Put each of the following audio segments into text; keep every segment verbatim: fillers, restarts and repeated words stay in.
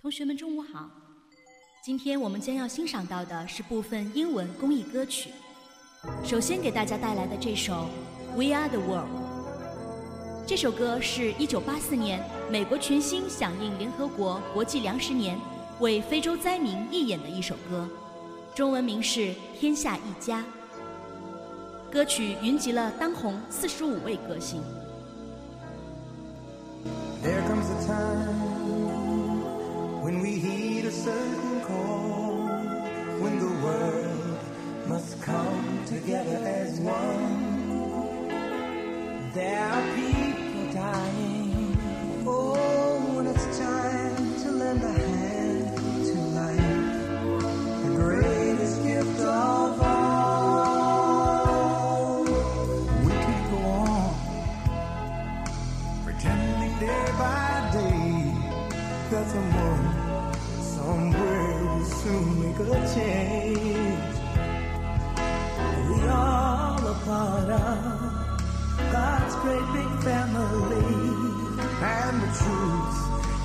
同学们中午好，今天我们将要欣赏到的是部分英文公益歌曲。首先给大家带来的这首 We are the world， 这首歌是一九八四年美国群星响应联合国国际粮食年为非洲灾民义演的一首歌，中文名是天下一家。歌曲云集了当红四十五位歌星。 There comes a time when we heed a certain call, when the world must come together as one. There are people dying, oh, when it's time to lend a hand to life, the greatest gift of all.That someone, somewhere will soon make a change. We all are part of God's great big family. And the truth,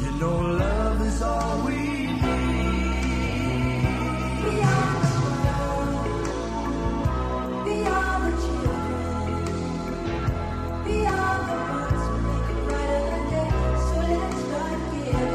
you know, love is all we need. We are the world. We are the children. We are the ones who make it brighter than day. So let's start giving.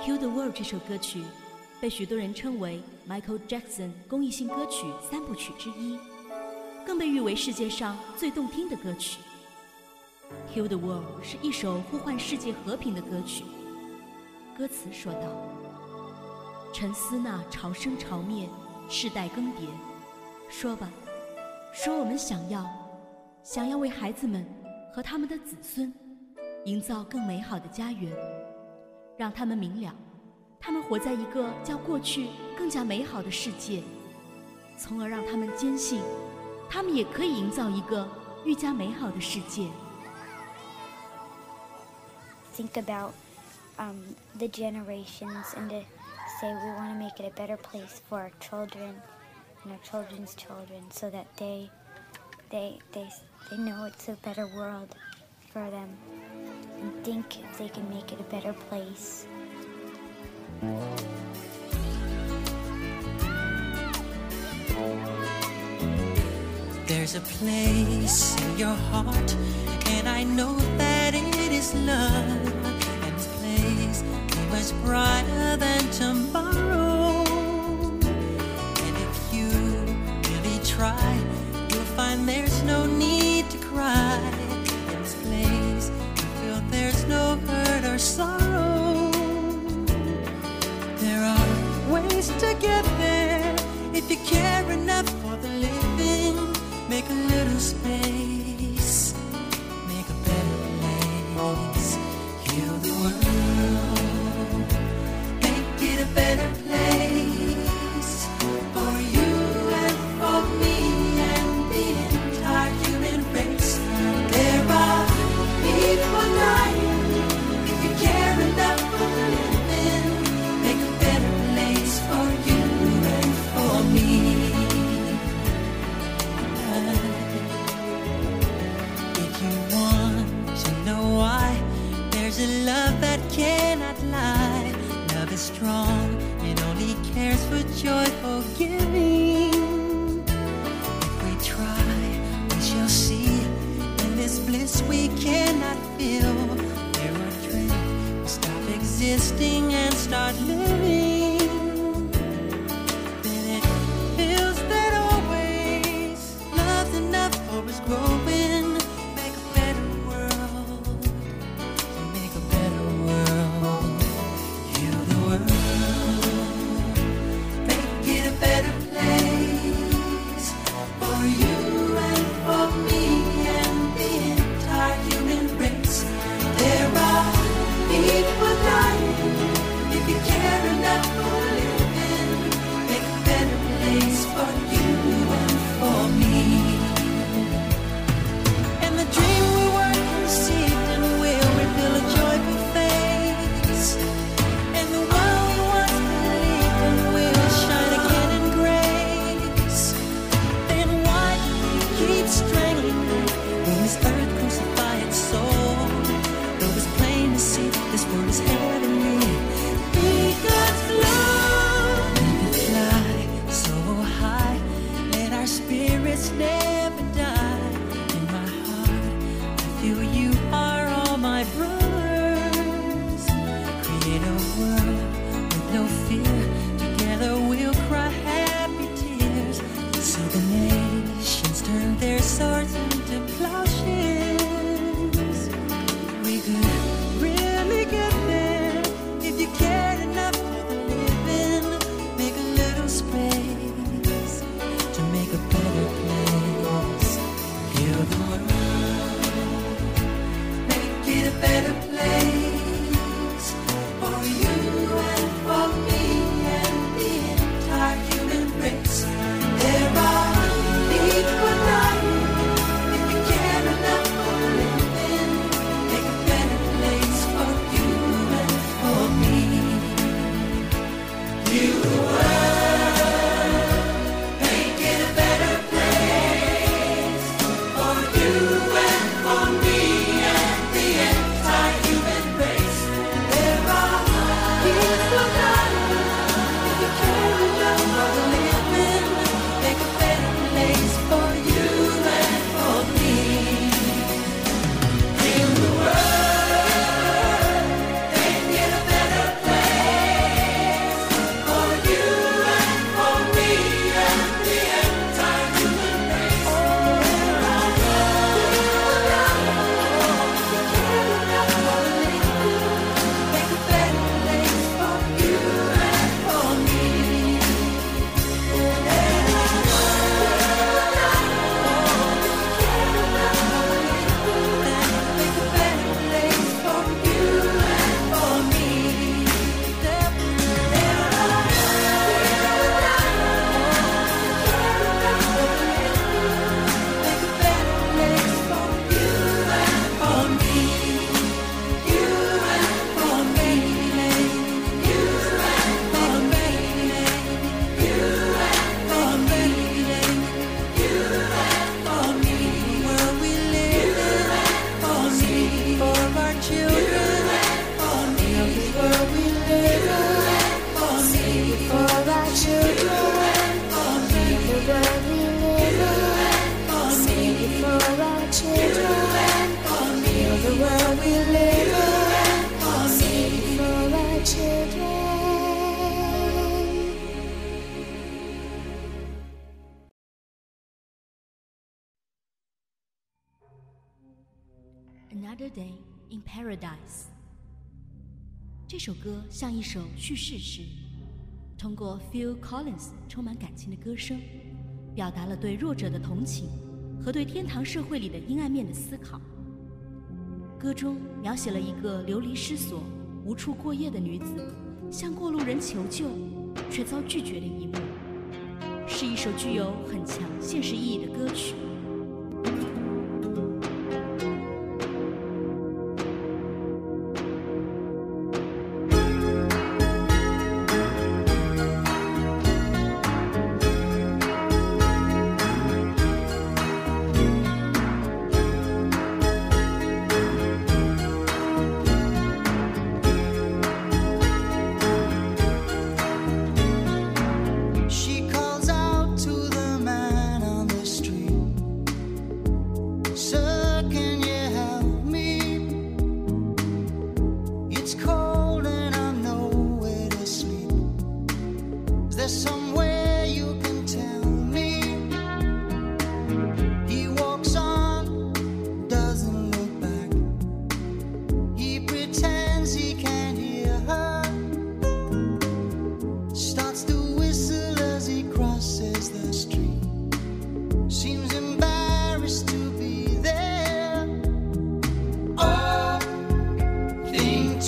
《Heal the World》这首歌曲被许多人称为 Michael Jackson 公益性歌曲三部曲之一，更被誉为世界上最动听的歌曲。《Heal the World》是一首呼唤世界和平的歌曲。歌词说道：“沉思那潮生潮灭，世代更迭。说吧，说我们想要，想要为孩子们和他们的子孙营造更美好的家园。”让他们明了，他们活在一个较过去更加美好的世界，从而让他们坚信，他们也可以营造一个愈加美好的世界。Think about um, the generations and to say we want to make it a better place for our children and our children's children, so that they they they they know it's a better world for them.And think if they can make it a better place. There's a place in your heart, and I know that it is love. And this place is much brighter than tomorrow. And if you really try, you'll find there's no need to cry. In this place.There's no hurt or sorrow. There are ways to get there. If you care enough for the living, make a little space, make a better place. Heal the world, make it a better place for you and for me and the entire human race. There are people now.Love that cannot lie. Love is strong. It only cares for joyful giving. If we try, we shall see. In this bliss we cannot feel. There are dreams. We'll stop existing and start living. Then it feels that always love's enough for us growing.If you care enough Day in Paradise》。这首歌像一首叙事诗，通过 Phil Collins 充满感情的歌声，表达了对弱者的同情和对天堂社会里的阴暗面的思考。歌中描写了一个流离失所、无处过夜的女子向过路人求救却遭拒绝的一幕，是一首具有很强现实意义的歌曲。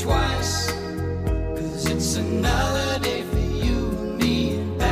Twice, 'cause it's another day for you and me.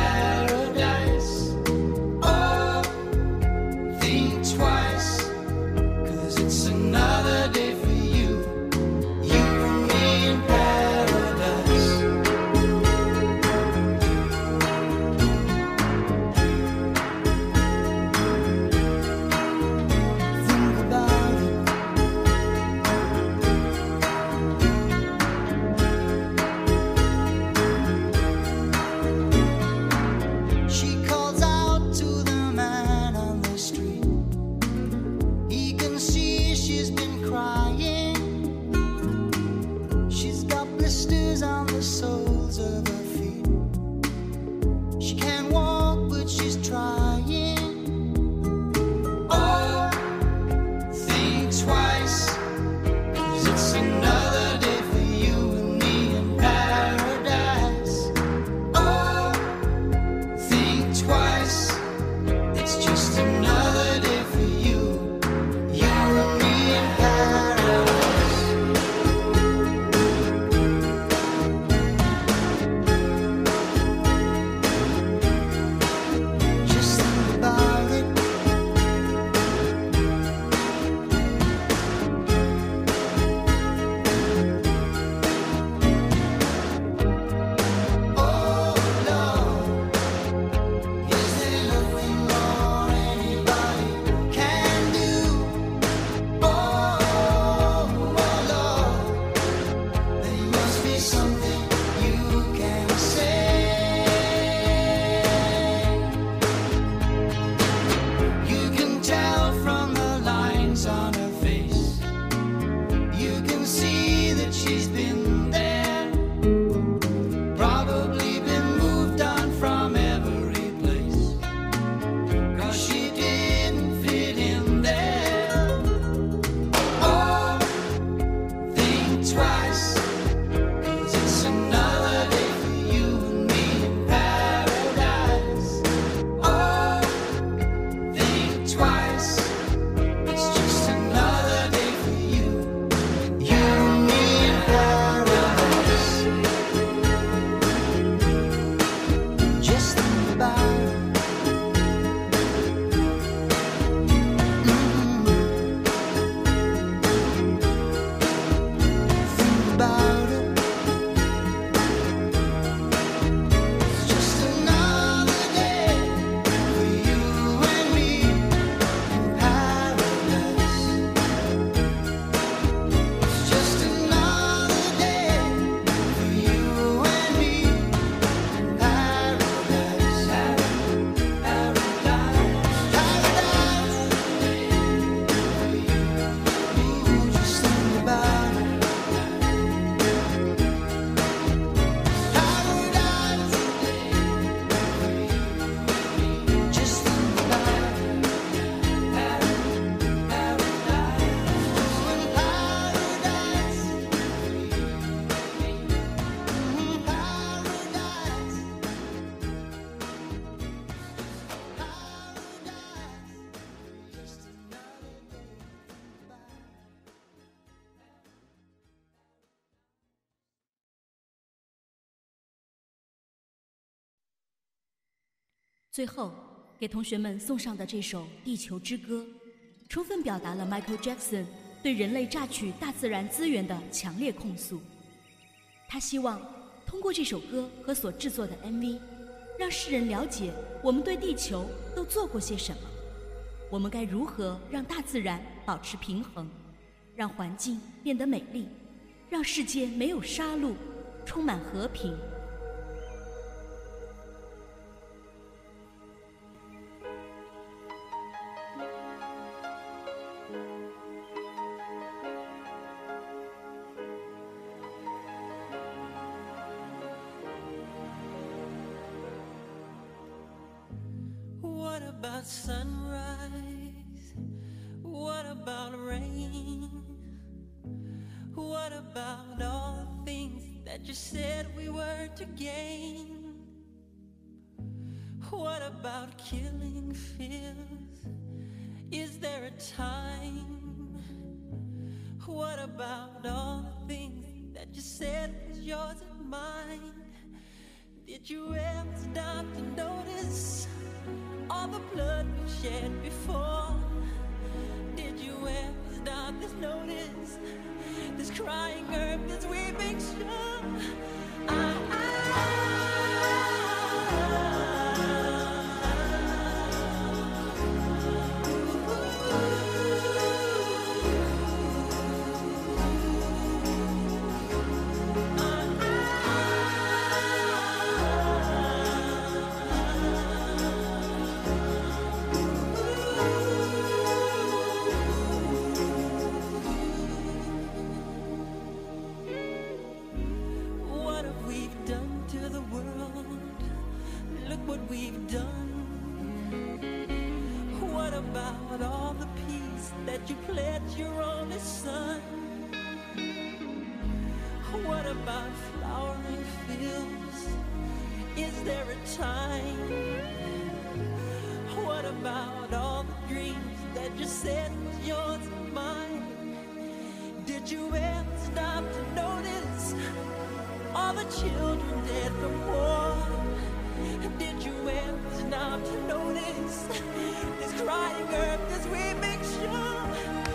最后给同学们送上的这首《地球之歌》充分表达了 Michael Jackson 对人类榨取大自然资源的强烈控诉。他希望通过这首歌和所制作的 M V 让世人了解我们对地球都做过些什么，我们该如何让大自然保持平衡，让环境变得美丽，让世界没有杀戮，充满和平。What about sunrise? What about rain? What about all the things that you said we were to gain? What about killing fears? Is there a time? What about all the things that you said was yours and mine? Did you ever stop to notice all the blood we shed before? Did you ever stop this notice, this crying earth, this weeping shore? I, I, children dead from war. Did you ever stop to notice this crying earth, this weeping shore?